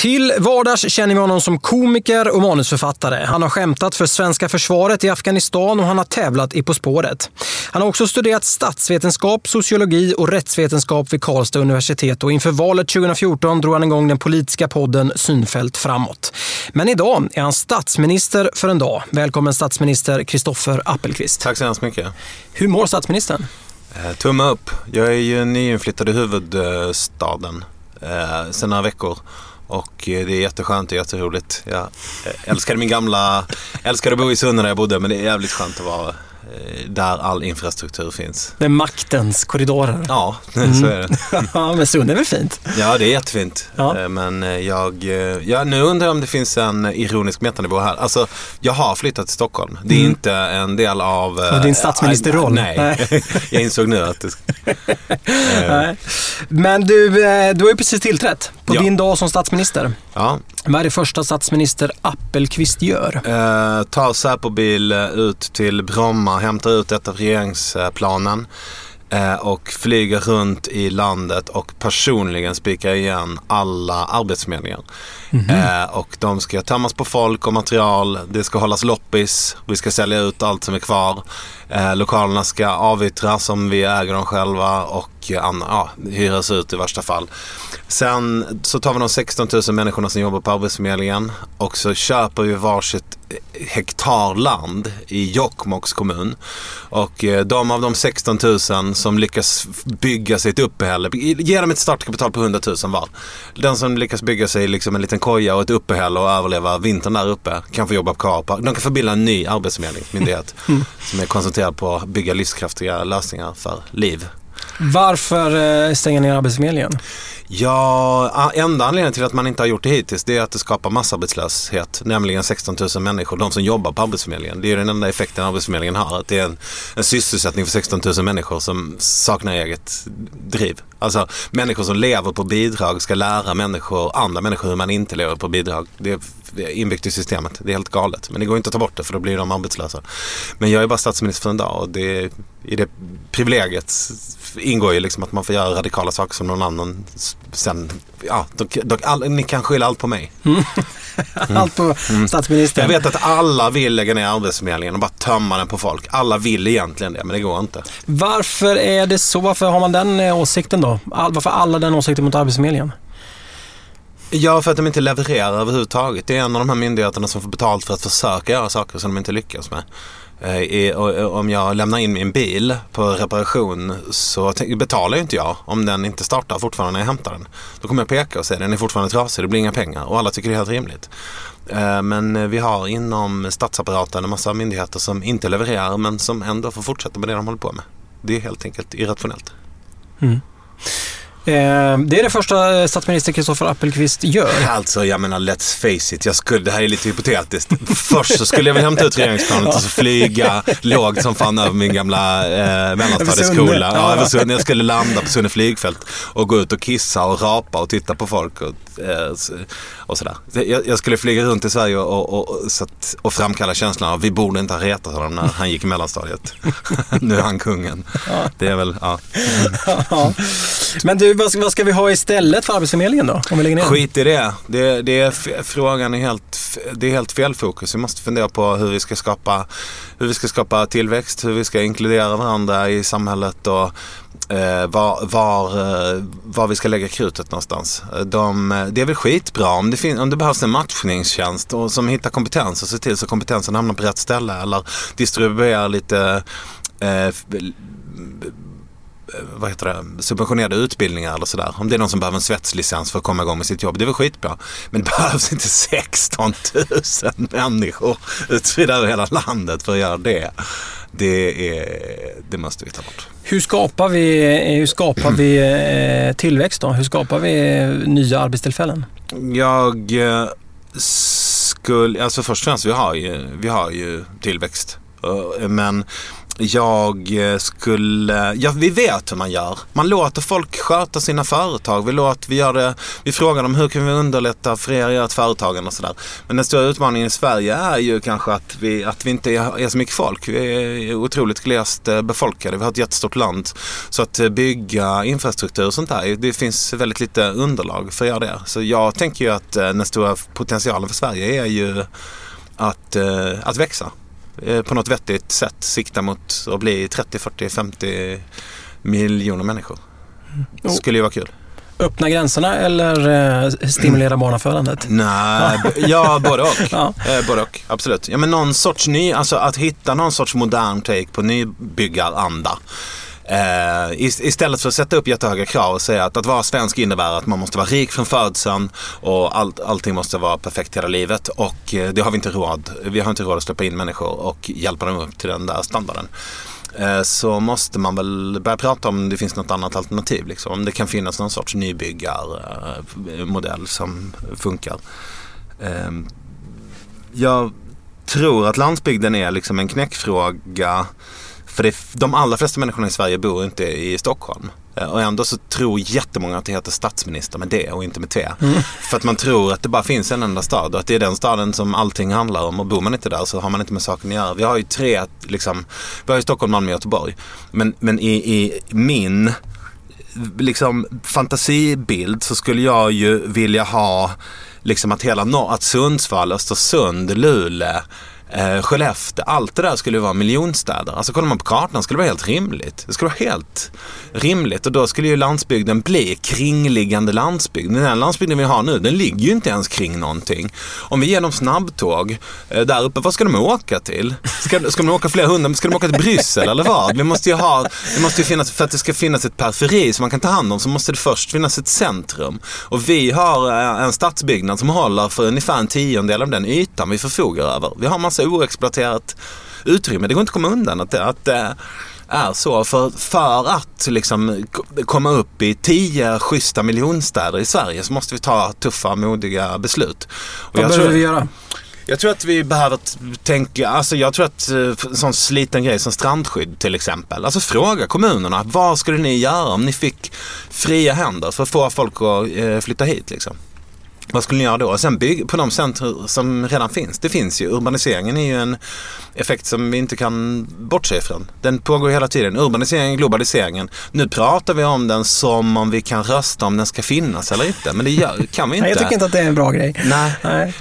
Till vardags känner vi honom som komiker och manusförfattare. Han har skämtat för svenska försvaret i Afghanistan och han har tävlat i På spåret. Han har också studerat statsvetenskap, sociologi och rättsvetenskap vid Karlstad universitet. Och inför valet 2014 drog han igång den politiska podden Synfält framåt. Men idag är han statsminister för en dag. Välkommen statsminister Christoffer Appelqvist. Tack så hemskt mycket. Hur mår statsministern? Tumme upp. Jag är ju nyinflyttad i huvudstaden sedan några veckor. Och det är jätteskönt och jätteroligt. Jag älskade att bo i Sunne där jag bodde, men det är jävligt skönt att vara där all infrastruktur finns. Med maktens korridorer. Ja, så är det. Ja, men Sunne är väl fint? Ja, det är jättefint. Ja. Men jag nu undrar om det finns en ironisk metanivå här. Alltså, jag har flyttat till Stockholm. Det är inte en del av... Och din statsministerroll. Nej. Jag insåg nu att det... Nej. Men du har ju precis tillträtt på din dag som statsminister. Ja. Vad är det första statsminister Appelqvist gör? Tar Säpobil ut till Bromma, hämtar ut ett av regeringsplanen och flyger runt i landet och personligen spikar igen alla arbetsförmedlingar. Och de ska tömmas på folk och material, det ska hållas loppis, vi ska sälja ut allt som är kvar, lokalerna ska avyttras om vi äger dem själva och hyras ut i värsta fall. Sen så tar vi de 16 000 människorna som jobbar på arbetsförmedlingen och så köper vi varsitt hektar land i Jokkmokks kommun, och de av de 16 000 som lyckas bygga sitt uppehälle, ger dem ett startkapital på 100 000 var. Den som lyckas bygga sig liksom en liten koja och ett uppehälle och överleva vintern där uppe kan få jobba på Karpa. De kan få bilda en ny arbetsförmedlingsmyndighet som är koncentrerad på att bygga livskraftiga lösningar för liv. Varför stänger ni Arbetsförmedlingen? Ja, enda anledningen till att man inte har gjort det hittills, det är att det skapar massarbetslöshet, nämligen 16 000 människor, de som jobbar på Arbetsförmedlingen. Det är den enda effekten Arbetsförmedlingen har, att det är en sysselsättning för 16 000 människor som saknar eget driv. Alltså, människor som lever på bidrag ska lära andra människor hur man inte lever på bidrag. Det är inbyggt i systemet, det är helt galet. Men det går inte att ta bort det, för då blir de arbetslösa. Men jag är bara statsminister för en dag, och i det privilegiet ingår ju liksom att man får göra radikala saker som någon annan. Sen, ni kan skylla allt på mig. Allt på statsministern. Jag vet att alla vill lägga ner Arbetsförmedlingen och bara tömma den på folk. Alla vill egentligen det, men det går inte. Varför är det så? Varför har man den åsikten då? Varför alla den åsikten mot Arbetsförmedlingen? Ja, för att de inte levererar överhuvudtaget. Det är en av de här myndigheterna som får betalt för att försöka göra saker som de inte lyckas med. Om jag lämnar in min bil på reparation så betalar ju inte jag om den inte startar fortfarande när jag hämtar den. Då kommer jag peka och säga att den är fortfarande trasig, det blir inga pengar, och alla tycker det är helt rimligt. Men vi har inom statsapparaten en massa myndigheter som inte levererar men som ändå får fortsätta med det de håller på med. Det är helt enkelt irrationellt. Det är det första statsminister Christoffer Appelqvist gör. Alltså, jag menar, let's face it. Det här är lite hypotetiskt. Först så skulle jag väl hämta ut regeringsplanet och så flyga lågt som fan över min gamla mellanstadieskola. Jag skulle landa på Sunne flygfält och gå ut och kissa och rapa och titta på folk och sådär. Jag skulle flyga runt i Sverige och framkalla känslan av vi borde inte ha retat honom när han gick i mellanstadiet. Nu är han kungen. Det är väl, ja. Men du, vad ska vi ha istället för Arbetsförmedlingen då? Om vi lägger ner? Skit i det. Frågan är helt fel fokus. Vi måste fundera på hur vi ska skapa tillväxt, hur vi ska inkludera varandra i samhället och var vi ska lägga krutet någonstans. Det är väl skitbra om det behövs en matchningstjänst och som hittar kompetens och ser till så kompetensen hamnar på rätt ställe eller distribuerar lite subventionerade utbildningar eller sådär. Om det är någon som behöver en svetslicens för att komma igång med sitt jobb, det är väl skitbra. Men det behövs inte 16 000 människor utspridda över hela landet för att göra det. Det måste vi ta bort. Hur skapar vi tillväxt då? Hur skapar vi nya arbetstillfällen? Alltså först och främst, vi har ju tillväxt. Men vi vet hur man gör. Man låter folk sköta sina företag. Vi frågar dem hur kan vi underlätta för er att företagen och sådär. Men den stora utmaningen i Sverige är ju kanske att vi inte är så mycket folk. Vi är otroligt glest befolkade. Vi har ett jättestort land. Så att bygga infrastruktur och sånt där, det finns väldigt lite underlag för att göra det. Så jag tänker ju att den stora potentialen för Sverige är ju att växa på något vettigt sätt, sikta mot att bli 30, 40, 50 miljoner människor. Det skulle ju vara kul. Öppna gränserna eller stimulera barnafödandet? Nej, både och. Ja. Både och, absolut. Ja, men att hitta någon sorts modern take på nybyggaranda. Istället för att sätta upp jättehöga krav och säga att vara svensk innebär att man måste vara rik från födseln och allting måste vara perfekt hela livet, och det har vi inte råd. Vi har inte råd att släppa in människor och hjälpa dem upp till den där standarden. Så måste man väl börja prata om det finns något annat alternativ liksom. Om det kan finnas någon sorts nybyggarmodell som funkar. Jag tror att landsbygden är liksom en knäckfråga. För de allra flesta människorna i Sverige bor inte i Stockholm. Och ändå så tror jättemånga att det heter statsminister med det och inte med T. Mm. För att man tror att det bara finns en enda stad och att det är den staden som allting handlar om. Och bor man inte där så har man inte med saken att göra. Vi har ju vi har ju Stockholm, Malmö och Göteborg. Men i min liksom fantasibild så skulle jag ju vilja ha liksom att hela att Sundsvall, Östersund, Luleå, Skellefteå, allt det där skulle vara miljonstäder. Alltså kollar man på kartan skulle det vara helt rimligt. Det skulle vara helt rimligt. Och då skulle ju landsbygden bli kringliggande landsbygd. Den här landsbygden vi har nu, den ligger ju inte ens kring någonting. Om vi ger dem snabbtåg där uppe, vad ska de åka till? Ska de åka flera hundra? Ska de åka till Bryssel eller vad? För att det ska finnas ett periferi som man kan ta hand om, så måste det först finnas ett centrum. Och vi har en stadsbyggnad som håller för ungefär 10% av den ytan vi förfogar över. Vi har massa oexploaterat utrymme. Det går inte att komma undan att det är så. För att liksom komma upp i 10 schyssta miljonstäder i Sverige så måste vi ta tuffa, modiga beslut. Och vad behöver vi göra? Jag tror att vi behöver tänka, alltså jag tror att sån sliten grej som strandskydd till exempel. Alltså fråga kommunerna, vad skulle ni göra om ni fick fria händer för att få folk att flytta hit liksom? Vad skulle ni göra då? Och sen bygg på de centrum som redan finns. Det finns ju. Urbaniseringen är ju en effekt som vi inte kan bortse ifrån. Den pågår hela tiden. Urbaniseringen, globaliseringen. Nu pratar vi om den som om vi kan rösta om den ska finnas eller inte. Men kan vi inte. Nej, jag tycker inte att det är en bra grej.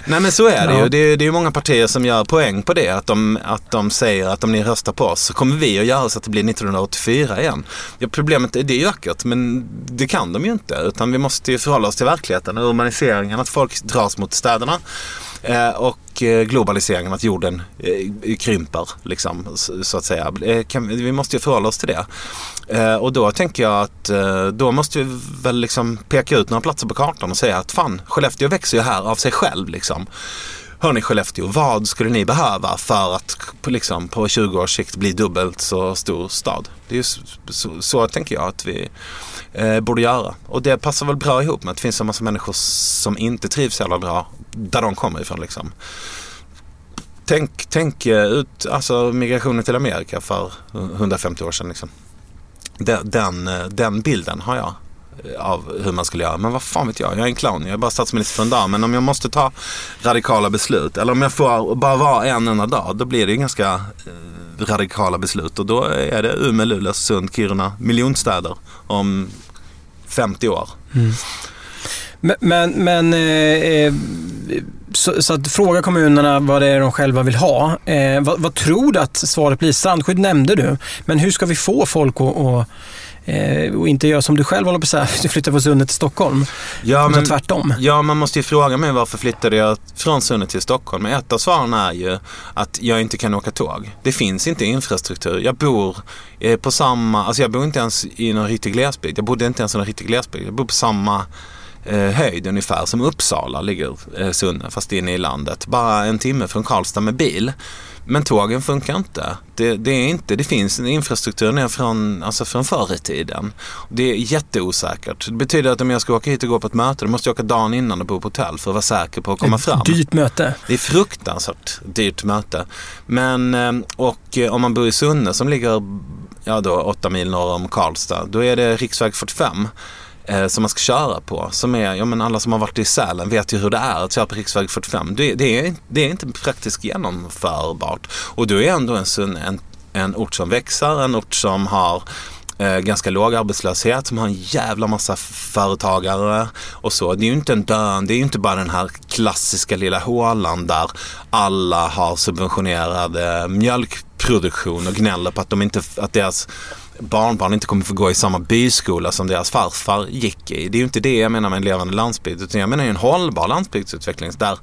Nej men så är det ju. Det är ju många partier som gör poäng på det. Att de säger att om ni röstar på oss så kommer vi att göra så att det blir 1984 igen. Ja, problemet är det ju ökat. Men det kan de ju inte. Utan vi måste ju förhålla oss till verkligheten. Urbaniseringen, att folk dras mot städerna och globaliseringen, att jorden krymper liksom, så att säga. Vi måste ju förhålla oss till det. Och då tänker jag att då måste vi väl liksom peka ut några platser på kartan och säga att fan, Skellefteå växer ju här av sig själv liksom. hörni Skellefteå, vad skulle ni behöva för att liksom, på 20 års sikt bli dubbelt så stor stad? Det är ju så tänker jag att vi borde göra. Och det passar väl bra ihop med att det finns en massa människor som inte trivs heller bra där de kommer ifrån liksom. Tänk ut alltså migrationen till Amerika för 150 år sedan liksom. Den bilden har jag av hur man skulle göra. Men vad fan vet jag? Jag är en clown. Jag är bara statsminister för en dag. Men om jag måste ta radikala beslut eller om jag får bara vara en enda dag, då blir det ju ganska radikala beslut. Och då är det Umeå, Luleå, Sund, Kiruna, miljonstäder om 50 år. Mm. Så att fråga kommunerna vad det är de själva vill ha. Vad tror du att svaret blir? Strandskydd nämnde du. Men hur ska vi få folk att inte göra som du själv håller på så här, du flyttar från Sunne till Stockholm? Ja, men tvärtom. Ja, man måste ju fråga mig varför flyttade jag från Sunne till Stockholm. Men ett av svaren är ju att jag inte kan åka tåg. Det finns inte infrastruktur. Jag bor på samma... Alltså jag bor inte ens i någon riktig glesbygd. Jag bodde inte ens i någon riktig glesbygd. Jag bor på samma... höjd ungefär som Uppsala ligger Sunne fast inne i landet. Bara en timme från Karlstad med bil. Men tågen funkar inte. Det finns en infrastruktur från förr i tiden. Det är jätteosäkert. Det betyder att om jag ska åka hit och gå på ett möte, då måste jag åka dagen innan och bo på hotell för att vara säker på att komma fram. Ett dyrt möte. Det är fruktansvärt dyrt möte. Men, och om man bor i Sunne som ligger 8 mil norr om Karlstad, då är det riksväg 45 som man ska köra på, som är, ja men alla som har varit i Sälen vet ju hur det är att köra på riksväg 45. Det är inte praktiskt genomförbart. Och då är ändå en ort som växer, en ort som har ganska låg arbetslöshet, som har en jävla massa företagare och så. Det är ju inte en dön, det är ju inte bara den här klassiska lilla hålan där alla har subventionerade mjölkproduktion och gnäller på att deras barnbarn inte kommer få gå i samma byskola som deras farfar gick i. Det är ju inte det jag menar med en levande landsbygd, utan jag menar en hållbar landsbygdsutveckling där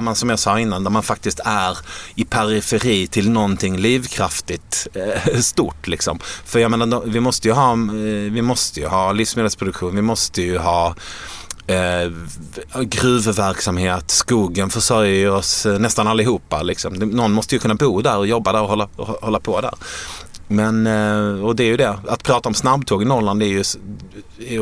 man, som jag sa innan, där man faktiskt är i periferi till någonting livskraftigt stort liksom. För jag menar, vi måste ju ha livsmedelsproduktion, vi måste ju ha gruvverksamhet, skogen försörjer oss nästan allihopa liksom. Någon måste ju kunna bo där och jobba där och hålla på där. Men, och det är ju det. Att prata om snabbtåg i Norrland är ju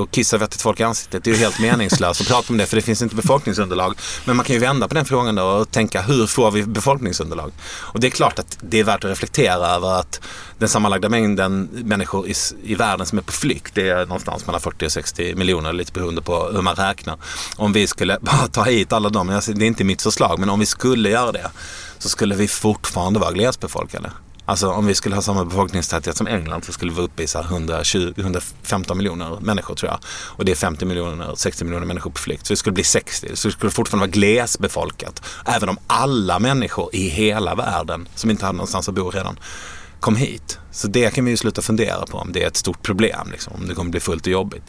att kissa vettigt folk i ansiktet. Det är ju helt meningslöst att prata om det, för det finns inte befolkningsunderlag. Men man kan ju vända på den frågan då och tänka, hur får vi befolkningsunderlag? Och det är klart att det är värt att reflektera över att den sammanlagda mängden människor i världen som är på flykt, det är någonstans mellan 40 och 60 miljoner, lite beroende på hur man räknar. Om vi skulle bara ta hit alla dem, det är inte mitt förslag, men om vi skulle göra det, så skulle vi fortfarande vara glesbefolkade. Alltså om vi skulle ha samma befolkningstäthet som England, så skulle vi vara uppe i så här 115 miljoner människor tror jag. Och det är 50 miljoner, 60 miljoner människor på flykt. Så det skulle bli 60. Så det skulle fortfarande vara glesbefolkat. Även om alla människor i hela världen som inte hade någonstans att bo redan kom hit. Så det kan vi ju sluta fundera på om det är ett stort problem. Liksom, om det kommer bli fullt och jobbigt.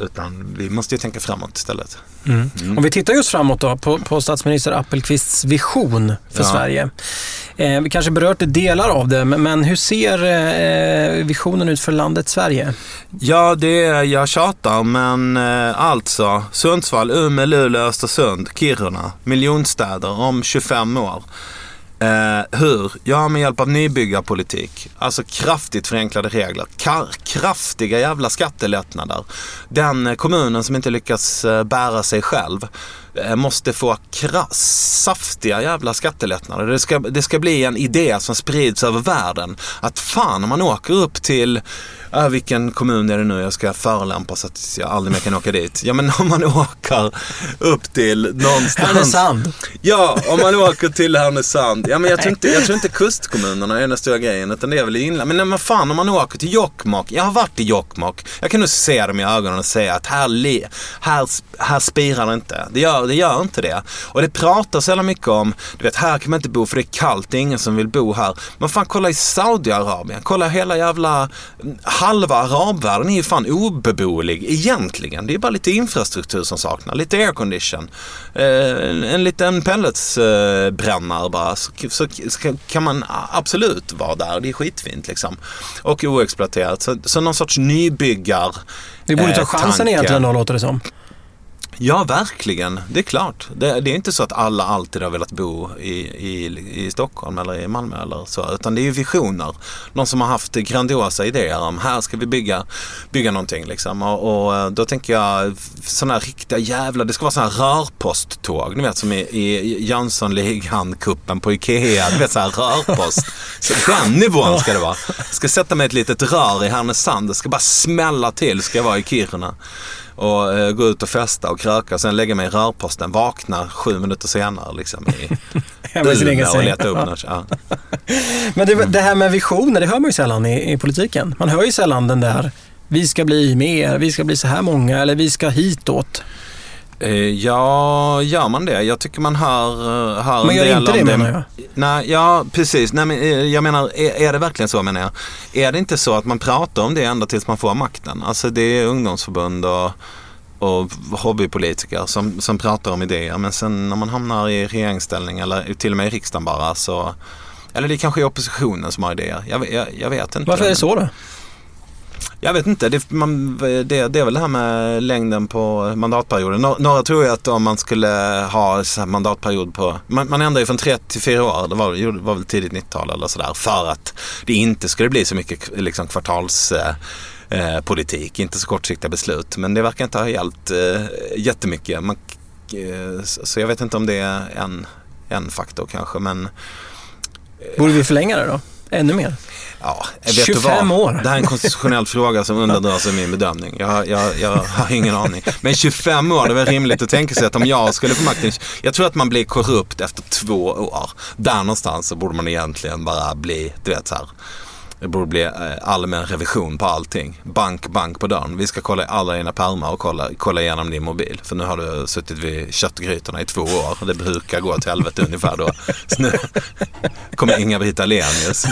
Utan vi måste ju tänka framåt istället. Mm. Mm. Om vi tittar just framåt då på statsminister Appelqvists vision för Sverige. Vi kanske berört delar av det, men hur ser visionen ut för landet Sverige? Ja, det är jag tjatar, men alltså Sundsvall, Umeå, Luleå, Östersund, Kiruna, miljonstäder om 25 år. Hur? Ja, med hjälp av nybyggarpolitik. Alltså kraftigt förenklade regler, kraftiga jävla skattelättnader. Den kommunen som inte lyckas bära sig själv måste få saftiga jävla skattelättnader. Det ska bli en idé som sprids över världen. Att fan, om man åker upp till vilken kommun är det nu jag ska förelämpa så att jag aldrig mer kan åka dit? Ja, men om man åker upp till någonstans... Härnösand. Ja, om man åker till Härnösand. Ja, men jag tror inte kustkommunerna är den stora grejen, utan det är väl inland. Men nej, fan, om man åker till Jokkmokk. Jag har varit i Jokkmokk. Jag kan nog se dem i ögonen och säga att här spirar det inte. Det gör inte det. Och det pratar så mycket om, du vet, här kan man inte bo för det är kallt, det är ingen som vill bo här. Men fan, kolla i Saudiarabien. Kolla hela jävla... Halva arabvärlden är ju fan obeboelig egentligen. Det är bara lite infrastruktur som saknar. Lite aircondition. En liten pelletsbrännare bara. Så kan man absolut vara där. Det är skitfint liksom. Och oexploaterat. Så någon sorts nybyggar... Vi borde ta chansen egentligen då, låter det som. Ja, verkligen. Det är klart. Det är inte så att alla alltid har velat bo i Stockholm eller i Malmö eller så, utan det är ju visioner. Någon som har haft grandiosa idéer om här ska vi bygga någonting liksom. Och då tänker jag sådana här riktiga jävla, det ska vara sådana här rörposttåg, ni vet som i Jönssonligan-kuppen på Ikea, du vet så här rörpost. Så den nivån ska det vara. Jag ska sätta mig ett litet rör i Härnösand, det ska bara smälla till, ska jag vara i Kiruna. Och gå ut och festa och kröka och sen lägga mig i rörposten, vakna 7 minuter senare liksom i dunen och leta upp något. Ja. Men det här med visioner, det hör man ju sällan i politiken. Man hör ju sällan den där, vi ska bli mer, vi ska bli så här många eller vi ska hitåt. Ja, gör man det? Jag tycker man hör en del inte det, om det. Menar jag. Nej, ja, precis. Nej, men jag menar, är det verkligen så, menar jag? Är det inte så att man pratar om det ända tills man får makten? Alltså det är ungdomsförbund och hobbypolitiker som pratar om idéer. Men sen när man hamnar i regeringsställning eller till och med i riksdagen bara så... Eller det kanske är oppositionen som har idéer. Jag vet inte. Varför är det så då? Jag vet inte, det är väl det här med längden på mandatperioden. Några tror jag att om man skulle ha så här mandatperiod på... Man ändrar ju från 3 till 4 år, det var väl tidigt 90-tal eller sådär, för att det inte skulle bli så mycket liksom, kvartalspolitik, inte så kortsiktiga beslut. Men det verkar inte ha hjälpt jättemycket. Så jag vet inte om det är en faktor kanske, men... Borde vi förlänga det då? Ännu mer? Ja, vet 25 år. Det här är en konstitutionell fråga som undandrar sig min bedömning. Jag har ingen aning. Men 25 år, det var rimligt att tänka sig att om jag skulle få makten... Jag tror att man blir korrupt efter 2 år. Där någonstans så borde man egentligen bara bli, du vet så här... Det borde bli allmän revision på allting. Bank på dörren. Vi ska kolla i alla dina pärmar och kolla igenom din mobil. För nu har du suttit vid köttgrytorna i 2 år. Det brukar gå till helvete ungefär då. Så nu kommer Inga-Britt Ahlenius.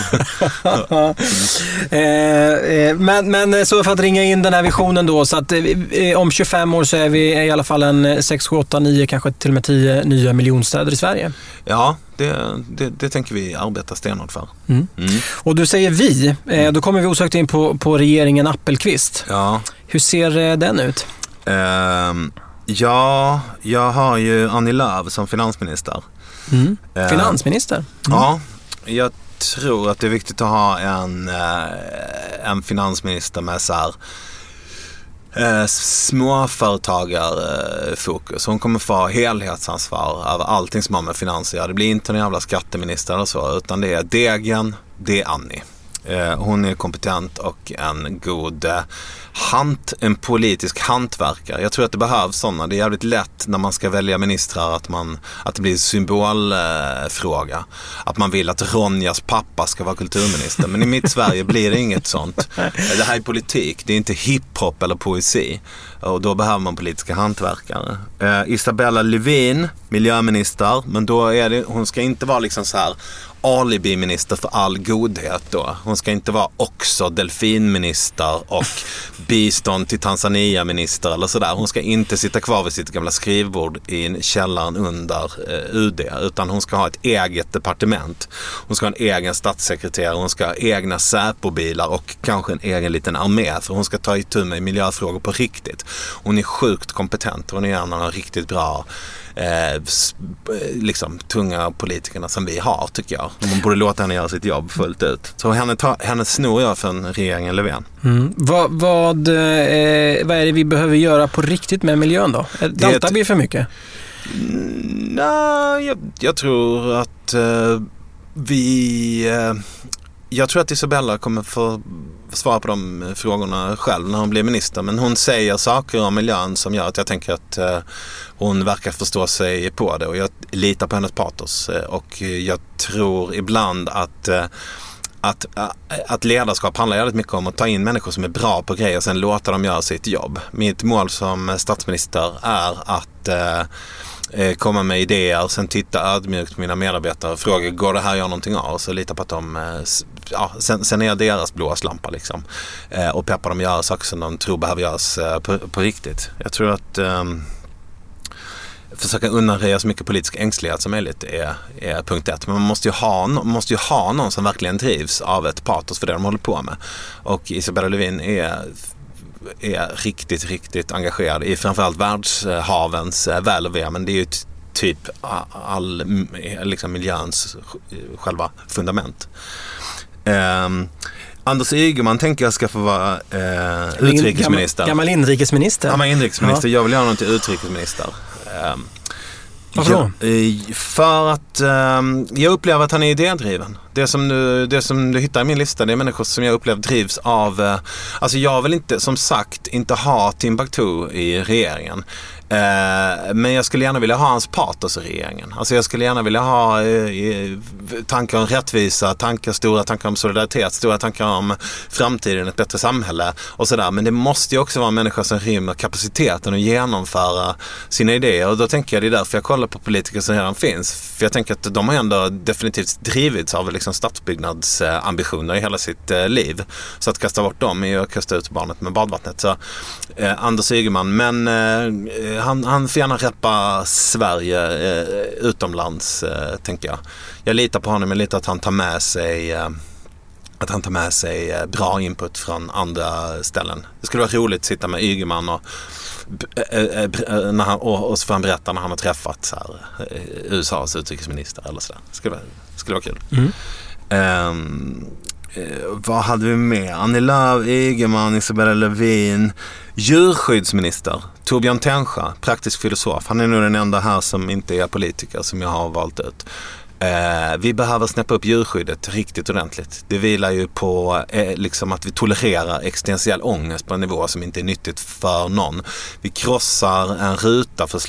Men så för att ringa in den här visionen då. Så att om 25 år så är vi i alla fall en 6, 8, 9, kanske till och med 10 nya miljonstäder i Sverige. Ja. Det tänker vi arbeta stenhårt för. Mm. Och du säger vi, då kommer vi osökt in på regeringen Appelqvist. Ja. Hur ser den ut? Jag har ju Annie Lööf som finansminister. Mm. Finansminister? Ja, jag tror att det är viktigt att ha en finansminister med så här... småföretagarfokus. Hon kommer få helhetsansvar över allting som har med finanser. Det blir inte en jävla skatteminister eller så, utan det är degen, det är Annie. Hon är kompetent och en god en politisk hantverkare. Jag tror att det behövs sådana. Det är jävligt lätt när man ska välja ministrar att det blir en symbolfråga. Att man vill att Ronjas pappa ska vara kulturminister. Men i mitt Sverige blir det inget sånt. Det här är politik. Det är inte hiphop eller poesi. Och då behöver man politiska hantverkare. Isabella Lövin, miljöminister. Men då är det, hon ska inte vara liksom så här... alibi-minister för all godhet då. Hon ska inte vara också delfinminister och bistånd till Tanzania-minister eller sådär. Hon ska inte sitta kvar vid sitt gamla skrivbord i källaren under UD, utan hon ska ha ett eget departement. Hon ska ha en egen statssekreterare, hon ska ha egna säpobilar och kanske en egen liten armé, för hon ska ta itu med miljöfrågor på riktigt. Hon är sjukt kompetent, hon är en av de riktigt bra liksom tunga politikerna som vi har, tycker jag. Man borde låta henne göra sitt jobb fullt ut. Så henne snor jag från regeringen Löfven. Mm. Vad är det vi behöver göra på riktigt med miljön då? Daltar vi för mycket? Nej, jag tror att jag tror att Isabella kommer få svara på de frågorna själv när hon blir minister. Men hon säger saker om miljön som gör att jag tänker att hon verkar förstå sig på det. Och jag litar på hennes patos. Och jag tror ibland att ledarskap handlar väldigt mycket om att ta in människor som är bra på grejer och sen låta dem göra sitt jobb. Mitt mål som statsminister är att... komma med idéer och sen titta ödmjukt på mina medarbetare och fråga, går det här göra någonting av? Och så lita på att de sen är deras blåslampa liksom. Och peppar dem göra saker som de tror behöver göras på riktigt. Jag tror att försöka undanröja så mycket politisk ängslighet som möjligt är punkt 1. Men man måste ju ha någon som verkligen drivs av ett patos för det de håller på med. Och Isabella Lövin är är riktigt, riktigt engagerad i framförallt världshavens väl och ve, men det är ju typ all liksom miljöns själva fundament. Anders Ygeman tänker jag ska få vara utrikesminister. Gammal inrikesminister. Gammal inrikesminister. Ja. Jag vill göra någon till utrikesminister. Varför då? För att jag upplever att han är idédriven. Det som du hittar i min lista, det är människor som jag upplever drivs av... alltså jag vill inte, som sagt, inte ha Timbuktu i regeringen. Men jag skulle gärna vilja ha hans patos i regeringen. Alltså jag skulle gärna vilja ha tankar om rättvisa, stora tankar om solidaritet, stora tankar om framtiden, ett bättre samhälle och sådär. Men det måste ju också vara människor som rymmer kapaciteten att genomföra sina idéer. Och då tänker jag, det är därför jag kollar på politiker som redan finns. För jag tänker att de har ändå definitivt drivits av liksom stadsbyggnadsambitioner i hela sitt liv. Så att kasta bort dem är ju att kasta ut barnet med badvattnet. Så Anders Ygeman, men... Han får gärna rappa Sverige utomlands, tänker jag. Jag litar på honom, men lite att han tar med sig bra input från andra ställen. Det skulle vara roligt att sitta med Ygeman och så får han berätta när han har träffat så här, USAs utrikesminister eller så där. Det skulle vara kul. Vad hade vi med? Annie Lööf, Ygeman, Isabella Lövin, djurskyddsminister Torbjörn Tännsjö, praktisk filosof. Han är nog den enda här som inte är politiker som jag har valt ut. Vi behöver snäppa upp djurskyddet riktigt ordentligt. Det vilar ju på liksom att vi tolererar existentiell ångest på en nivå som inte är nyttigt för någon. Vi krossar en ruta för att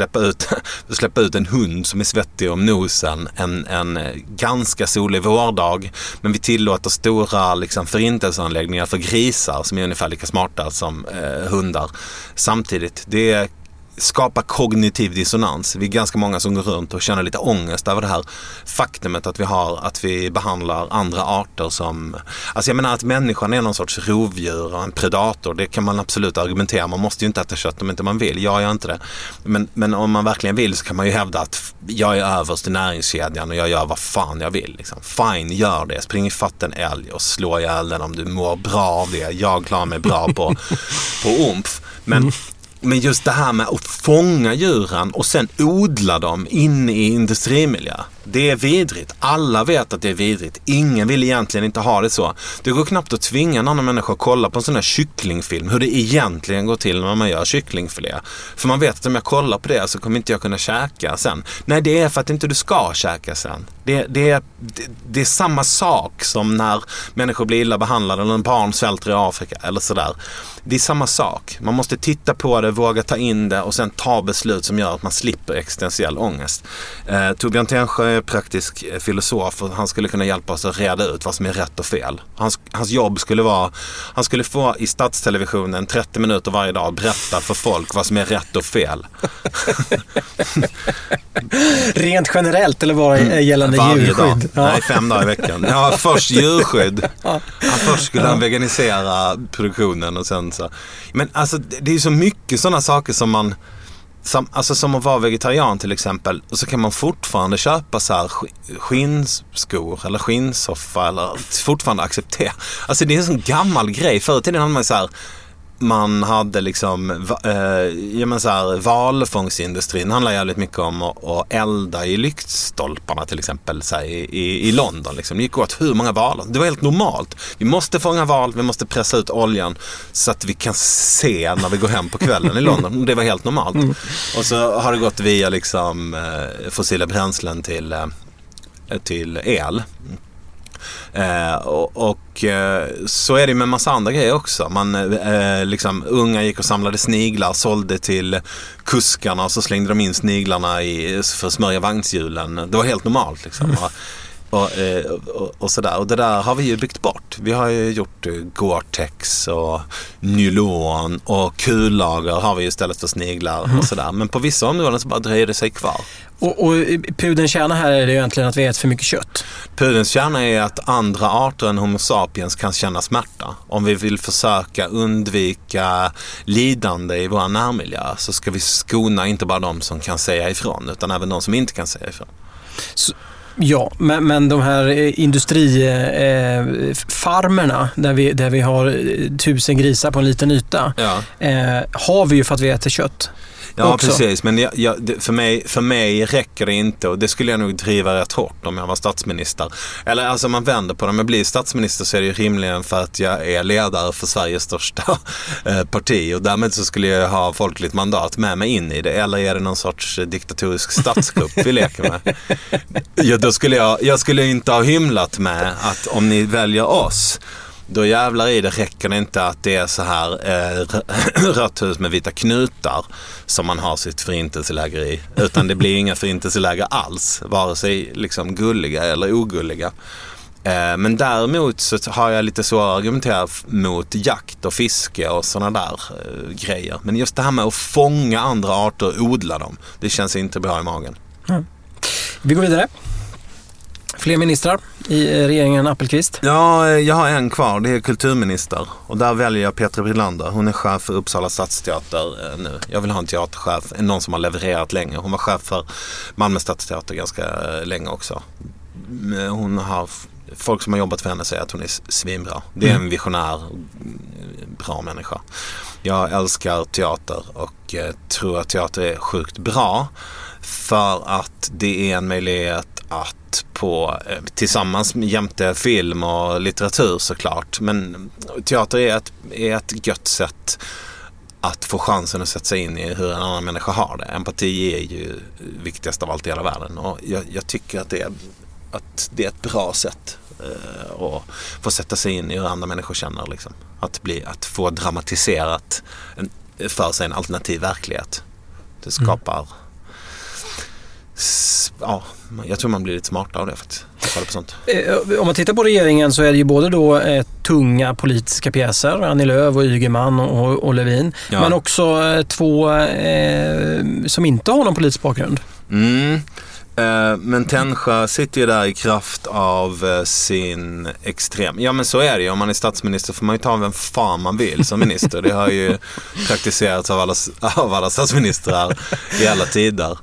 släppa ut en hund som är svettig om nosen en ganska solig vårdag, men vi tillåter stora liksom, förintelseanläggningar för grisar som är ungefär lika smarta som hundar. Samtidigt, det skapa kognitiv dissonans. Vi är ganska många som går runt och känner lite ångest över det här faktumet att vi behandlar andra arter som... Alltså jag menar att människan är någon sorts rovdjur och en predator, det kan man absolut argumentera. Man måste ju inte äta kött om inte man vill. Jag gör inte det. Men om man verkligen vill så kan man ju hävda att jag är överst i näringskedjan och jag gör vad fan jag vill. Liksom. Fine, gör det. Spring i fatten älg och slå ihjäl den om du mår bra av det. Jag klarar mig bra på omf. Men just det här med att fånga djuren och sen odla dem in i industrimiljö, det är vidrigt. Alla vet att det är vidrigt. Ingen vill egentligen inte ha det så. Det går knappt att tvinga en annan människa att kolla på en sån här kycklingfilm, hur det egentligen går till när man gör kycklingfilé. För man vet att om jag kollar på det så kommer inte jag kunna käka sen. Nej, det är för att inte du ska käka sen. Det är samma sak som när människor blir illa behandlade eller en barn svälter i Afrika eller sådär. Det är samma sak. Man måste titta på det, våga ta in det och sen ta beslut som gör att man slipper existentiell ångest. Torbjörn Tännsjö är praktisk filosof och han skulle kunna hjälpa oss att reda ut vad som är rätt och fel. Hans jobb skulle vara, han skulle få i statstelevisionen 30 minuter varje dag berätta för folk vad som är rätt och fel. Rent generellt eller bara gällande djurskydd? Ja. Nej, 5 dagar i veckan. Ja, först djurskydd. Ja, först skulle han veganisera produktionen och sen så. Men alltså det är så mycket sådana saker som man... Alltså som att vara vegetarian till exempel, och så kan man fortfarande köpa så här skinnskor eller skinnsoffa eller fortfarande acceptera. Alltså det är en sån gammal grej. Förr i tiden hade man så här, man hade liksom valfångsindustrin handlar jävligt mycket om att elda i lyktstolparna till exempel så här, i London liksom. Det gick åt hur många valar, det var helt normalt. Vi måste fånga val, vi måste pressa ut oljan så att vi kan se när vi går hem på kvällen i London. Det var helt normalt. Och så har det gått via liksom fossila bränslen till el. Och så är det med en massa andra grejer också. Man liksom, unga gick och samlade sniglar, sålde till kuskarna och så slängde de in sniglarna för att smörja vagnshjulen. Det var helt normalt liksom. Och sådär. Och det där har vi ju byggt bort. Vi har ju gjort Gore-Tex och nylon och kullager har vi ju istället för sniglar och sådär. Men på vissa områden så bara dröjer det sig kvar. Och pudens kärna här är det ju egentligen att vi äter för mycket kött. Pudens kärna är att andra arter än homo sapiens kan känna smärta. Om vi vill försöka undvika lidande i vår närmiljö så ska vi skona inte bara de som kan säga ifrån utan även de som inte kan säga ifrån. Så Ja, men de här industrifarmerna där vi har 1000 grisar på en liten yta, ja, har vi ju för att vi äter kött. Ja, också. Precis. Men för mig räcker det inte, och det skulle jag nog driva rätt hårt om jag var statsminister. Eller alltså, man vänder på det. Om jag blir statsminister så är det ju rimligen för att jag är ledare för Sveriges största parti, och därmed så skulle jag ha folkligt mandat med mig in i det. Eller är det någon sorts diktatorisk statskupp vi leker med? Ja, då skulle jag skulle inte ha hymlat med att om ni väljer oss, då jävlar i det räcker det inte att det är så här rött hus med vita knutar som man har sitt förintelseläger i, utan det blir inga förintelseläger alls, vare sig liksom gulliga eller ogulliga. Men däremot så har jag lite så att argumentera mot jakt och fiske och sådana där grejer. Men just det här med att fånga andra arter och odla dem, det känns inte bra i magen. Mm. Vi går vidare. Fler ministrar i regeringen Appelqvist? Ja, jag har en kvar. Det är kulturminister. Och där väljer jag Petra Brylanda. Hon är chef för Uppsala stadsteater nu. Jag vill ha en teaterchef. Någon som har levererat länge. Hon var chef för Malmö stadsteater ganska länge också. Hon har... Folk som har jobbat för henne säger att hon är svinbra. Det är en visionär, bra människa. Jag älskar teater och tror att teater är sjukt bra. För att det är en möjlighet att på, tillsammans jämte film och litteratur såklart, men teater är ett gött sätt att få chansen att sätta sig in i hur en annan människa har det. Empati är ju viktigast av allt i hela världen, och jag tycker att det är ett bra sätt att få sätta sig in i hur andra människor känner, liksom. Att få dramatiserat för sig en alternativ verklighet. Det skapar... Ja, jag tror man blir lite smartare av det faktiskt. Om man tittar på regeringen så är det ju både då tunga politiska pjäser, Annie Lööf och Ygeman och Lövin, ja, men också två som inte har någon politisk bakgrund. Men Tännsjö sitter ju där i kraft av sin extrem... Ja, men så är det ju. Om man är statsminister får man ju ta vem fan man vill som minister. Det har ju praktiserats av alla statsministrar i alla tider.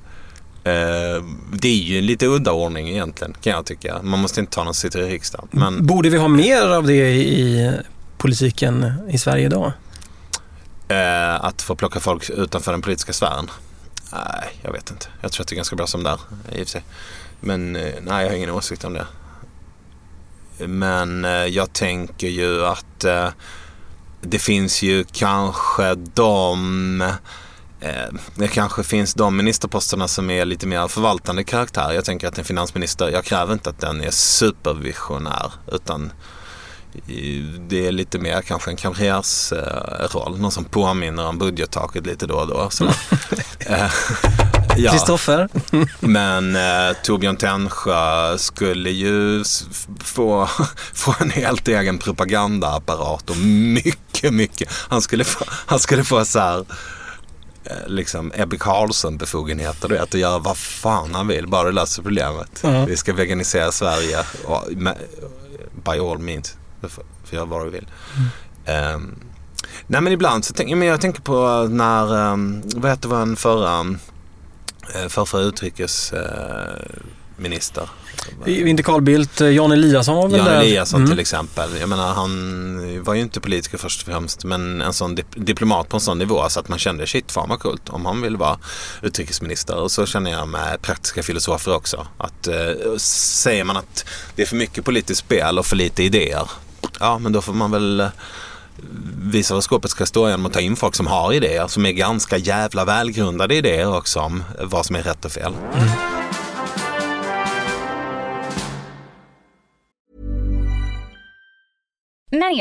Det är ju en lite udda ordning egentligen, kan jag tycka. Man måste inte ta någon som sitter i riksdagen. Men... Borde vi ha mer av det i politiken i Sverige idag? Att få plocka folk utanför den politiska sfären? Nej, jag vet inte. Jag tror att det är ganska bra som där, i och för sig. Men nej, jag har ingen åsikt om det. Men jag tänker ju att det finns ju kanske det kanske finns de ministerposterna som är lite mer förvaltande karaktär. Jag tänker att en finansminister, jag kräver inte att den är supervisionär, utan det är lite mer kanske en kamrersroll, någon som påminner om budgettaket lite då och då. Christoffer. Men Torbjörn Tännsjö skulle ju få en helt egen propagandaapparat och mycket. Han skulle få så här, liksom Ebbe Carlsson-befogenheter, du vet, att göra vad fan han vill, bara det löser problemet. Vi ska veganisera Sverige och, by all means, för jag vad du vill. Nej, men ibland så jag tänker på när vad heter den förra utrikesminister? Inte Carl Bildt, Jan Eliasson till exempel. Jag menar, han var ju inte politiker först och främst, men en sån diplomat på en sån nivå så att man kände shit, fan vad coolt om han vill vara utrikesminister. Och så känner jag med praktiska filosofer också, att säger man att det är för mycket politiskt spel och för lite idéer, ja, men då får man väl visa vad skåpet ska stå genom att ta in folk som har idéer, som är ganska jävla välgrundade idéer också om vad som är rätt och fel. Many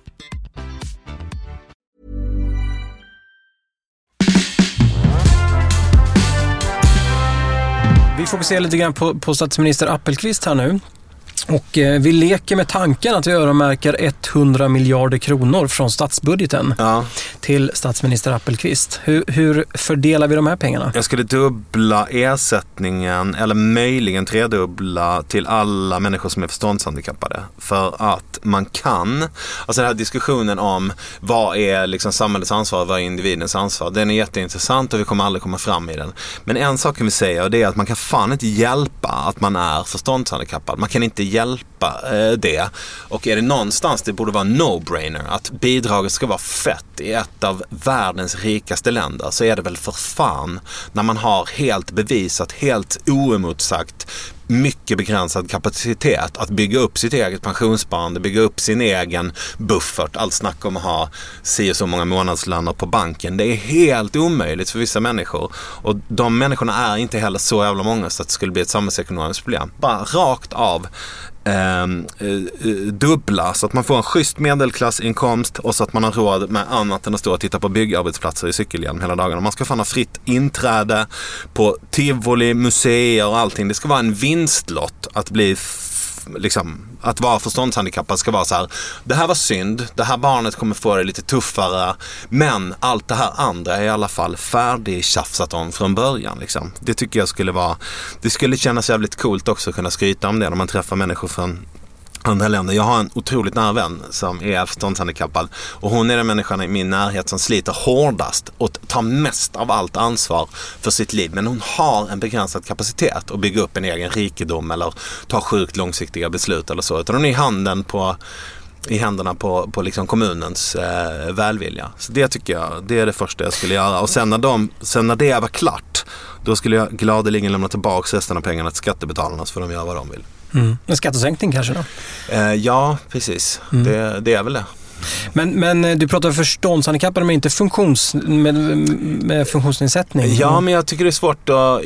Vi fokuserar lite grann på statsminister Appelqvist här nu. Och vi leker med tanken att vi öronmärker 100 miljarder kronor från statsbudgeten till statsminister Appelqvist. Hur fördelar vi de här pengarna? Jag skulle dubbla ersättningen, eller möjligen tredubbla, till alla människor som är förståndshandikappade. För att man kan, alltså den här diskussionen om vad är liksom samhällets ansvar och vad är individens ansvar, den är jätteintressant och vi kommer aldrig komma fram i den. Men en sak kan vi säga, och det är att man kan fan inte hjälpa att man är förståndshandikappad. Man kan inte hjälpa det. Och är det någonstans det borde vara no-brainer att bidraget ska vara fett i ett av världens rikaste länder, så är det väl för fan när man har helt bevisat, helt oemotsagt mycket begränsad kapacitet att bygga upp sitt eget pensionssparande, bygga upp sin egen buffert. Allt snack om att ha si och så många månadslöner på banken. Det är helt omöjligt för vissa människor. Och de människorna är inte heller så jävla många så att det skulle bli ett samhällsekonomiskt problem. Bara rakt av dubbla så att man får en schysst medelklassinkomst och så att man har råd med annat än att stå och titta på byggarbetsplatser i cykelhjälm hela dagen. Och man ska fan ha fritt inträde på Tivoli, museer och allting. Det ska vara en vinstlott att bli liksom, att vara förståndshandikappad ska vara så här: det här var synd, det här barnet kommer få det lite tuffare, men allt det här andra är i alla fall färdigtjafsat om från början liksom. Det tycker jag skulle vara, det skulle kännas jävligt coolt också att kunna skryta om det när man träffar människor från andra länder. Jag har en otroligt nära vän som är förståndshandikappad och hon är den människan i min närhet som sliter hårdast och tar mest av allt ansvar för sitt liv, men hon har en begränsad kapacitet att bygga upp en egen rikedom eller ta sjukt långsiktiga beslut eller så, utan hon är i händerna på liksom kommunens välvilja. Så det tycker jag, det är det första jag skulle göra. Och sen när det var klart, då skulle jag gladeligen lämna tillbaka resten av pengarna till skattebetalarna så får de göra vad de vill. Mm. En skattesänkning kanske då? Ja, precis. Mm. Det är väl det. Men du pratar om förståndshandikappade men inte med funktionsnedsättning. Ja, men jag tycker det är svårt att,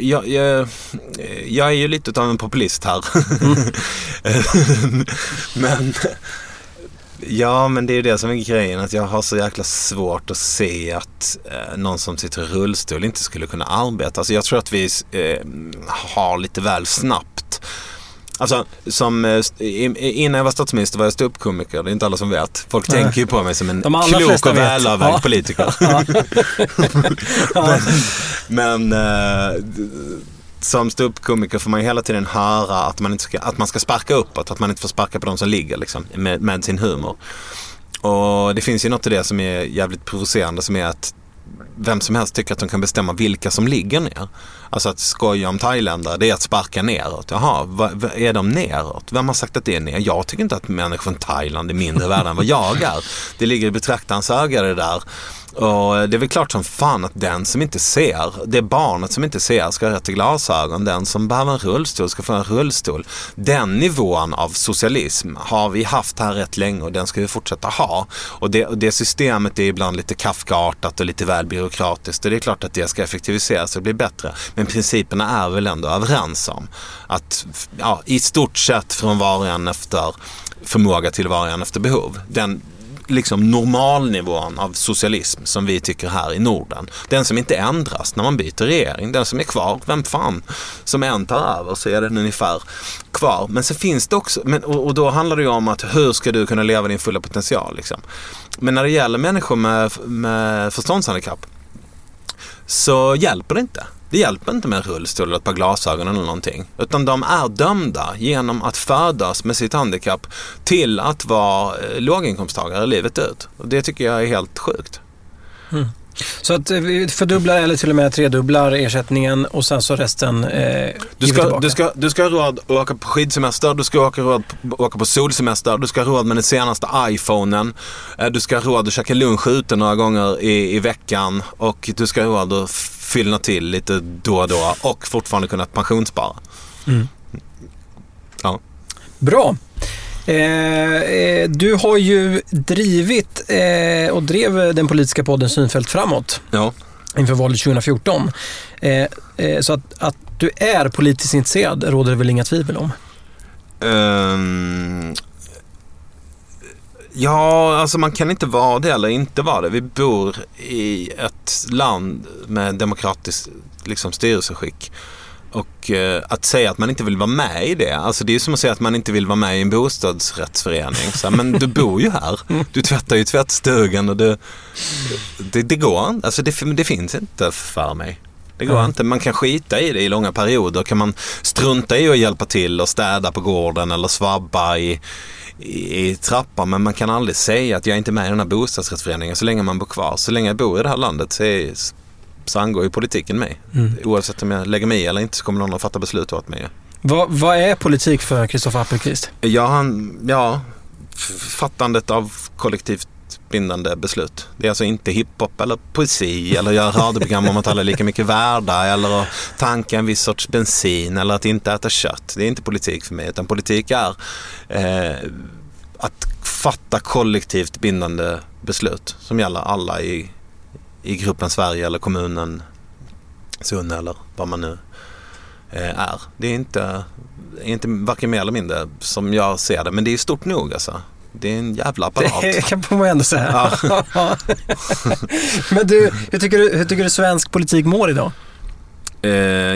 jag är ju lite av en populist här. Mm. Men det är ju det som är grejen, att jag har så jäkla svårt att se att någon som sitter i rullstol inte skulle kunna arbeta. Alltså jag tror att vi har lite väl snabbt. Alltså, innan jag var statsminister var jag ståuppkomiker. Det är inte alla som vet. Folk tänker ju på mig som en klok och välavvägd politiker. Men som ståuppkomiker får man hela tiden höra att man, inte ska, att man ska sparka uppåt, att man inte får sparka på de som ligger liksom, med sin humor. Och det finns ju något i det som är jävligt provocerande, som är att vem som helst tycker att de kan bestämma vilka som ligger ner. Alltså att skoja om thailändare, det är att sparka neråt. Jaha, är de neråt? Vem har sagt att det är ner? Jag tycker inte att människor från Thailand är mindre värda än vad jag är. Det ligger i betraktarens öga det där. Och det är väl klart som fan att den som inte ser, det barnet som inte ser ska ha rätt till glasögon, den som behöver en rullstol ska få en rullstol. Den nivån av socialism har vi haft här rätt länge och den ska vi fortsätta ha. Och det systemet är ibland lite kafkaartat och lite väl byråkratiskt, och det är klart att det ska effektiviseras och bli bättre. Men principerna är väl ändå överens om att i stort sett från var och en efter förmåga till var och en efter behov. Den liksom normalnivån av socialism som vi tycker här i Norden. Den som inte ändras när man byter regering, den som är kvar, vem fan som än tar över så är den ungefär kvar. Men så finns det också, och då handlar det ju om att hur ska du kunna leva din fulla potential liksom. Men när det gäller människor med förståndshandikapp så hjälper det inte. Det hjälper inte med en rullstol eller ett par glasögon eller någonting. Utan de är dömda genom att födas med sitt handikapp till att vara låginkomsttagare livet ut. Och det tycker jag är helt sjukt. Mm. Så att vi fördubblar eller till och med tredubblar ersättningen och sen så resten du ska ha råd att åka på skidsemester, du ska ha råd att åka på solsemester, du ska ha råd med den senaste iPhonen, du ska ha råd att käka lunch ute några gånger i veckan och du ska ha råd att fylla till lite då och då och fortfarande kunna pensionsspara. Mm. Ja. Bra. Du har ju drivit och drev den politiska podden Synfält framåt inför valet 2014. Så att du är politiskt intresserad råder det väl inga tvivel om? Ja, alltså man kan inte vara det eller inte vara det. Vi bor i ett land med demokratiskt liksom, styrelseskick. Och att säga att man inte vill vara med i det, alltså det är som att säga att man inte vill vara med i en bostadsrättsförening. Så, men du bor ju här, du tvättar ju tvättstugan och det går inte, alltså det finns inte för mig. Det går inte, man kan skita i det i långa perioder, kan man strunta i att hjälpa till och städa på gården eller svabba i trappan, men man kan aldrig säga att jag är inte med i den här bostadsrättsföreningen så länge man bor kvar, så länge jag bor i det här landet så angår ju politiken mig. Mm. Oavsett om jag lägger mig i eller inte så kommer någon att fatta beslut åt mig. Vad är politik för Christoffer Appelqvist? Ja, fattandet av kollektivt bindande beslut. Det är alltså inte hiphop eller poesi eller göra radioprogram om att alla är lika mycket värda eller att tanka en viss sorts bensin eller att inte äta kött. Det är inte politik för mig, utan politik är att fatta kollektivt bindande beslut som gäller alla i gruppen Sverige eller kommunen Sunne eller vad man nu är. Det är inte varken mer eller mindre som jag ser det, men det är stort nog alltså. Det är en jävla apparat. Det kan man ändå säga. Ja. Men du, hur tycker du svensk politik mår idag?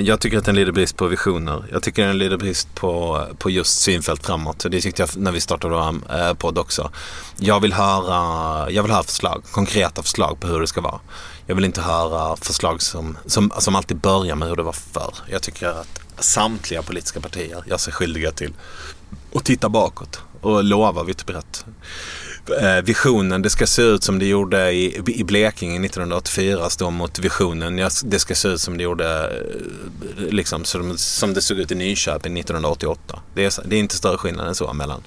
Jag tycker att den lider brist på visioner. Jag tycker att den lider brist på just synfält framåt. Det tyckte jag när vi startade vår podd också. Jag vill höra förslag, konkreta förslag på hur det ska vara. Jag vill inte höra förslag som alltid börjar med hur det var förr. Jag tycker att samtliga politiska partier jag ser skyldiga till att titta bakåt och lova vitt och brett. Visionen, det ska se ut som det gjorde i Blekinge 1984 stå mot visionen, det ska se ut som det gjorde liksom, som det såg ut i Nyköping 1988. Det är inte större skillnad än så mellan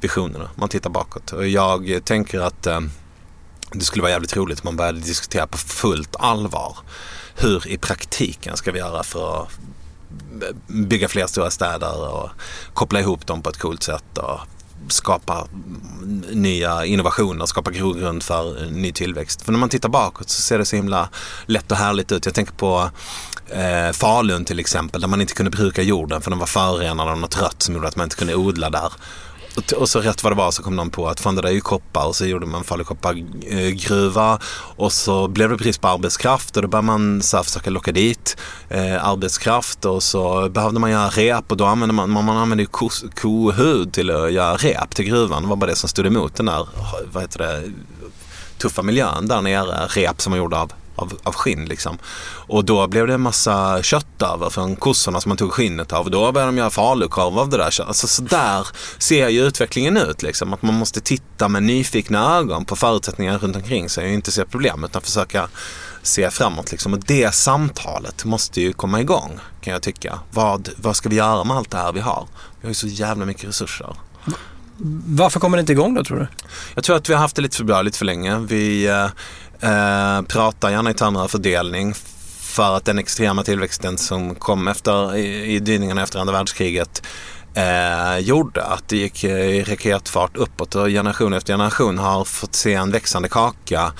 visionerna, man tittar bakåt. Och jag tänker att det skulle vara jävligt roligt om man började diskutera på fullt allvar hur i praktiken ska vi göra för att bygga fler stora städer och koppla ihop dem på ett coolt sätt och skapa nya innovationer, skapa grogrund för ny tillväxt. För när man tittar bakåt så ser det så himla lätt och härligt ut. Jag tänker på Falun till exempel, där man inte kunde bruka jorden för den var förorenad av något rött som gjorde att man inte kunde odla där. Och så rätt vad det var så kom de på att fan, det där är ju koppar, och så gjorde man Falu koppargruva och så blev det brist på arbetskraft och då började man så här, försöka locka dit arbetskraft och så behövde man göra rep och då använde man använde ju kohud till att göra rep till gruvan. Det var bara det som stod emot den där, vad heter det, tuffa miljön där nere, rep som man gjorde av skinn liksom. Och då blev det en massa kött över från kossorna som man tog skinnet av och då började de göra falukorv av det där. Alltså så där ser ju utvecklingen ut liksom, att man måste titta med nyfikna ögon på förutsättningar runt omkring sig och inte se problem utan försöka se framåt liksom. Och det samtalet måste ju komma igång, kan jag tycka. Vad ska vi göra med allt det här vi har? Vi har ju så jävla mycket resurser. Varför kommer det inte igång då, tror du? Jag tror att vi har haft det lite för bra, lite för länge. Vi pratar gärna i termer av fördelning för att den extrema tillväxten som kom efter i dyningarna efter andra världskriget gjorde att det gick i raketfart uppåt och generation efter generation har fått se en växande kaka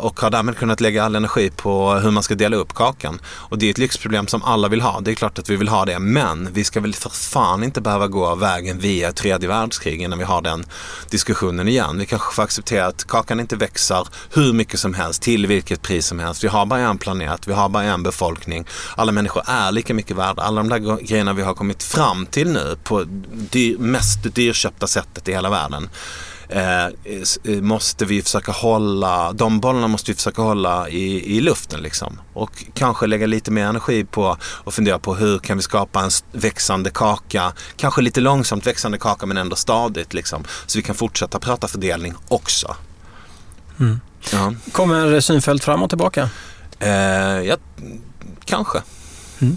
och har därmed kunnat lägga all energi på hur man ska dela upp kakan. Och det är ett lyxproblem som alla vill ha. Det är klart att vi vill ha det, men vi ska väl för fan inte behöva gå vägen via tredje världskrig innan vi har den diskussionen igen. Vi kanske får acceptera att kakan inte växer hur mycket som helst till vilket pris som helst. Vi har bara en planet, vi har bara en befolkning. Alla människor är lika mycket värda. Alla de där grejerna vi har kommit fram till nu på mest dyrköpta sättet i hela världen måste vi försöka hålla, de bollarna måste vi försöka hålla i luften liksom. Och kanske lägga lite mer energi på och fundera på hur kan vi skapa en växande kaka, kanske lite långsamt växande kaka men ändå stadigt liksom, så vi kan fortsätta prata fördelning också. Mm. Ja. Kommer Synfält fram och tillbaka? Ja, kanske. Mm.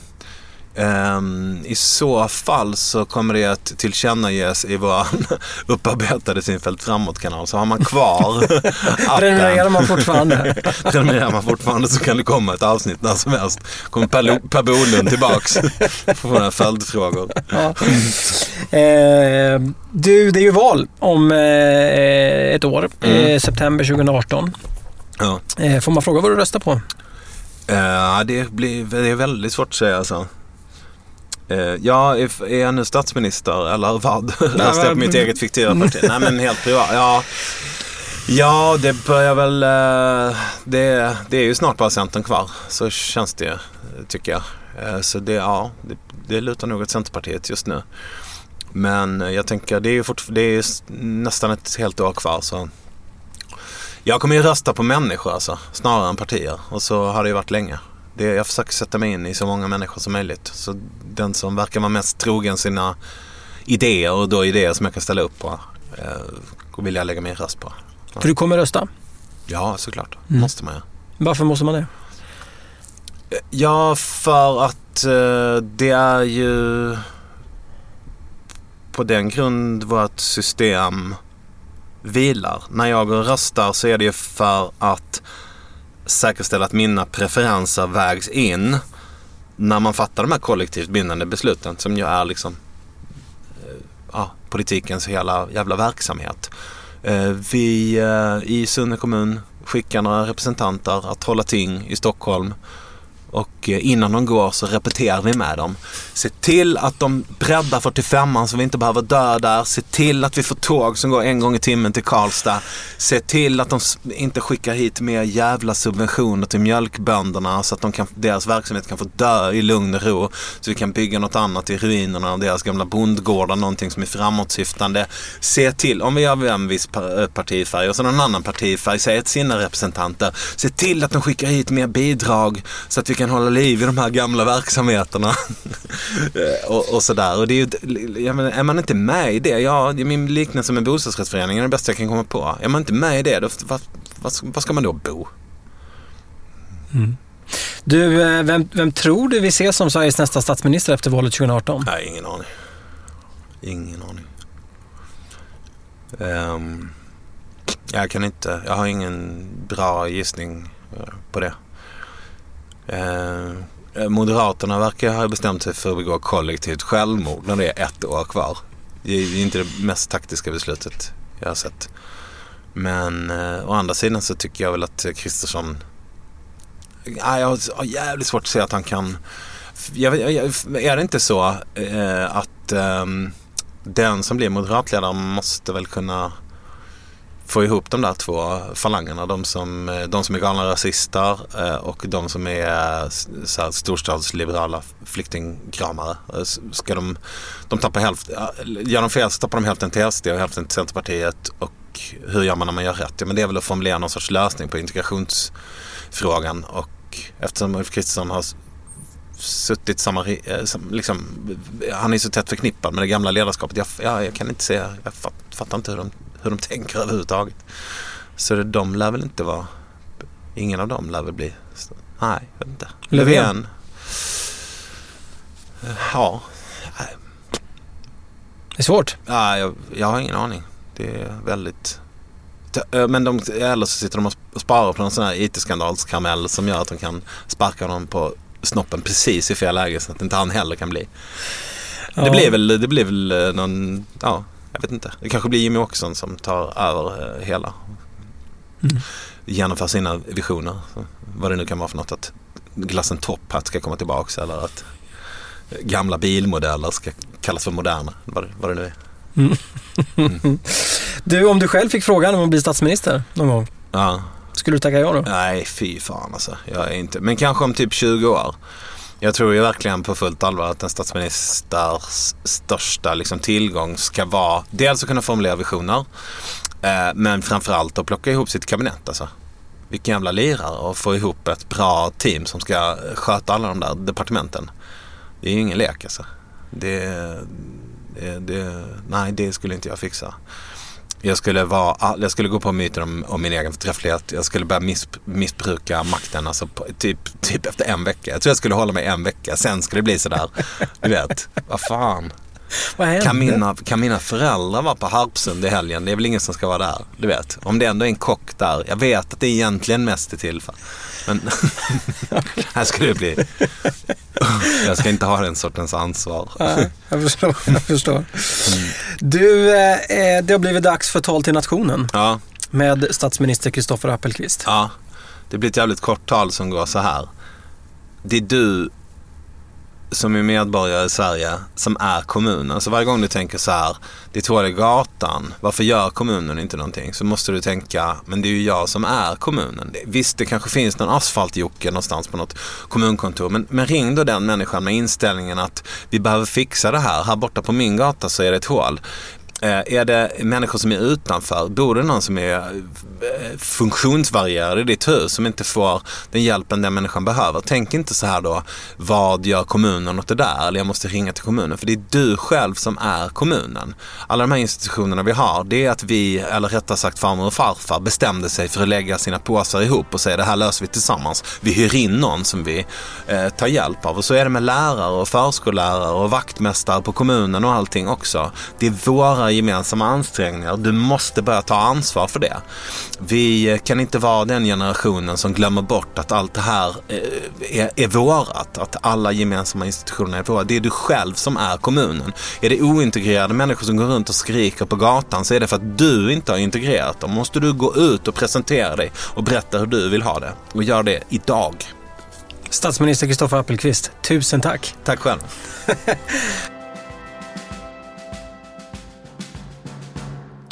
I så fall så kommer det att tillkännages i vår upparbetade Synfält framåt-kanal. Så har man kvar prenumererar man fortfarande så kan det komma ett avsnitt när som helst. Kommer Per Bolund tillbaks på några följdfrågor. Ja. Du, det är ju val om ett år, september 2018. Ja. Får man fråga vad du röstar på? Det är väldigt svårt att säga alltså. Jag är jag nu statsminister eller vad? Jag står på mitt eget fiktiva parti. Nej, men helt privat. Ja, det börjar väl det är ju snart bara Centern kvar, så känns det, tycker jag. Så det lutar nog åt Centerpartiet just nu. Men jag tänker det är ju nästan ett helt år kvar, så jag kommer ju rösta på människor alltså, snarare än partier, och så har det ju varit länge. Jag försöker sätta mig in i så många människor som möjligt. Så den som verkar vara mest trogen sina idéer, och då idéer som jag kan ställa upp på, vill jag lägga min röst på. Ja. För du kommer rösta? Ja, såklart. Mm. Måste man ju. Varför måste man det? Ja, för att det är ju på den grund vårt system vilar. När jag röstar så är det ju för att säkerställa att mina preferenser vägs in när man fattar de här kollektivt bindande besluten som ju är liksom politikens hela jävla verksamhet. Vi i Sunne kommun skickar några representanter att hålla ting i Stockholm, och innan de går så repeterar vi med dem. Se till att de breddar 45an så vi inte behöver dö där. Se till att vi får tåg som går en gång i timmen till Karlstad. Se till att de inte skickar hit mer jävla subventioner till mjölkbönderna så att deras verksamhet kan få dö i lugn och ro. Så vi kan bygga något annat i ruinerna av deras gamla bondgårdar, någonting som är framåtsyftande. Se till, om vi har en viss partifärg och så någon annan partifärg, säger till sina representanter. Se till att de skickar hit mer bidrag så att vi kan hålla liv i de här gamla verksamheterna och sådär. Och det är ju, jag menar, är man inte med i det, min liknelse med bostadsrättsföreningen är det bästa jag kan komma på. Är man inte med i det, då vad ska man då bo? Mm. Du, vem tror du vi ser som Sveriges nästa statsminister efter valet 2018? Nej, ingen aning. Jag har ingen bra gissning på det. Moderaterna verkar ha bestämt sig för att begå kollektivt självmord när det är ett år kvar. Det är inte det mest taktiska beslutet jag har sett. Men å andra sidan så tycker jag väl att Kristersson, jag har jävligt svårt att säga att han kan. Är det inte så att den som blir moderatledare måste väl kunna få ihop de där två falangerna, de som är galna rasister och de som är så här storstadsliberala flyktingkramare. Ska de tappar hälften, gör de fel så tappar de hälften till SD och hälften till Centerpartiet, och hur gör man när man gör rätt? Ja, men det är väl att formulera någon sorts lösning på integrationsfrågan, och eftersom Ulf Kristersson har suttit samma, liksom, han är så tätt förknippad med det gamla ledarskapet, jag kan inte säga, jag fattar inte hur de tänker överhuvudtaget. Så de lär väl inte vara, ingen av dem lär väl bli, nej, jag vet inte. Löfven. Ja. Det är svårt. Nej, jag har ingen aning. Det är väldigt, men eller så sitter de och sparar på någon sån här IT-skandalskaramell som gör att de kan sparka dem på snoppen precis i fel läge så att inte han heller kan bli. Ja. Det blir väl någon, ja. Jag vet inte. Det kanske blir Jimmie Åkesson som tar över hela. Mm. Genomför sina visioner. Vad det nu kan vara för något. Att glassen Top Hat ska komma tillbaka. Eller att gamla bilmodeller ska kallas för moderna. Vad det nu är. Mm. Mm. Du, om du själv fick frågan om att bli statsminister någon gång. Ja. Skulle du tacka ja då? Nej, fy fan alltså. Jag är inte. Men kanske om typ 20 år. Jag tror ju verkligen på fullt allvar att en statsministers största liksom tillgång ska vara dels att kunna formulera visioner, Men framförallt att plocka ihop sitt kabinett alltså. Vilken jävla lirare, och få ihop ett bra team som ska sköta alla de där departementen. Det är ju ingen lek alltså. Nej, det skulle inte jag fixa. Jag skulle gå på myten om min egen förträfflighet. Jag skulle börja missbruka makten alltså, typ efter en vecka. Jag tror jag skulle hålla mig en vecka. Sen skulle det bli sådär, du vet. Vad fan? Kan mina föräldrar vara på Harpsund i helgen? Det är väl ingen som ska vara där, du vet. Om det ändå är en kock där. Jag vet att det egentligen mest är till, men här skulle det bli. Jag ska inte ha den sortens ansvar. Nej, jag förstår. Du, det har blivit dags för tal till nationen. Ja. Med statsminister Christoffer Appelqvist. Ja, det blir ett jävligt kort tal som går så här. Det är du som är medborgare i Sverige som är kommunen. Så varje gång du tänker så här, det tror jag är gatan, varför gör kommunen inte någonting? Så måste du tänka, men det är ju jag som är kommunen. Visst, det kanske finns någon asfaltjocke någonstans på något kommunkontor, men ring då den människan med inställningen att vi behöver fixa det här. Här borta på min gata så är det ett hål. Är det människor som är utanför? Bor det någon som är funktionsvarierad i ditt hus som inte får den hjälpen den människan behöver? Tänk inte så här då, vad gör kommunen åt det där? Eller jag måste ringa till kommunen. För det är du själv som är kommunen. Alla de här institutionerna vi har, det är att vi, eller rättare sagt farmor och farfar, bestämde sig för att lägga sina påsar ihop och säga, det här löser vi tillsammans. Vi hyr in någon som vi tar hjälp av. Och så är det med lärare och förskollärare och vaktmästare på kommunen och allting också. Det är våra gemensamma ansträngningar. Du måste börja ta ansvar för det. Vi kan inte vara den generationen som glömmer bort att allt det här är vårat, att alla gemensamma institutioner är våra. Det är du själv som är kommunen. Är det ointegrerade människor som går runt och skriker på gatan, så är det för att du inte har integrerat dem. Måste du gå ut och presentera dig och berätta hur du vill ha det, och gör det idag. Statsminister Christoffer Appelqvist, tusen tack. Tack själv.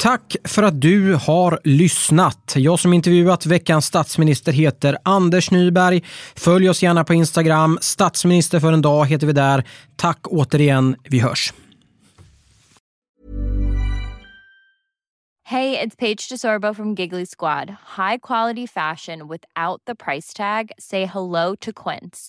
Tack för att du har lyssnat. Jag som intervjuat veckans statsminister heter Anders Nyberg. Följ oss gärna på Instagram. Statsminister för en dag heter vi där. Tack återigen. Vi hörs. Hey, it's Paige DeSorbo from Giggly Squad. High quality fashion without the price tag. Say hello to Quince.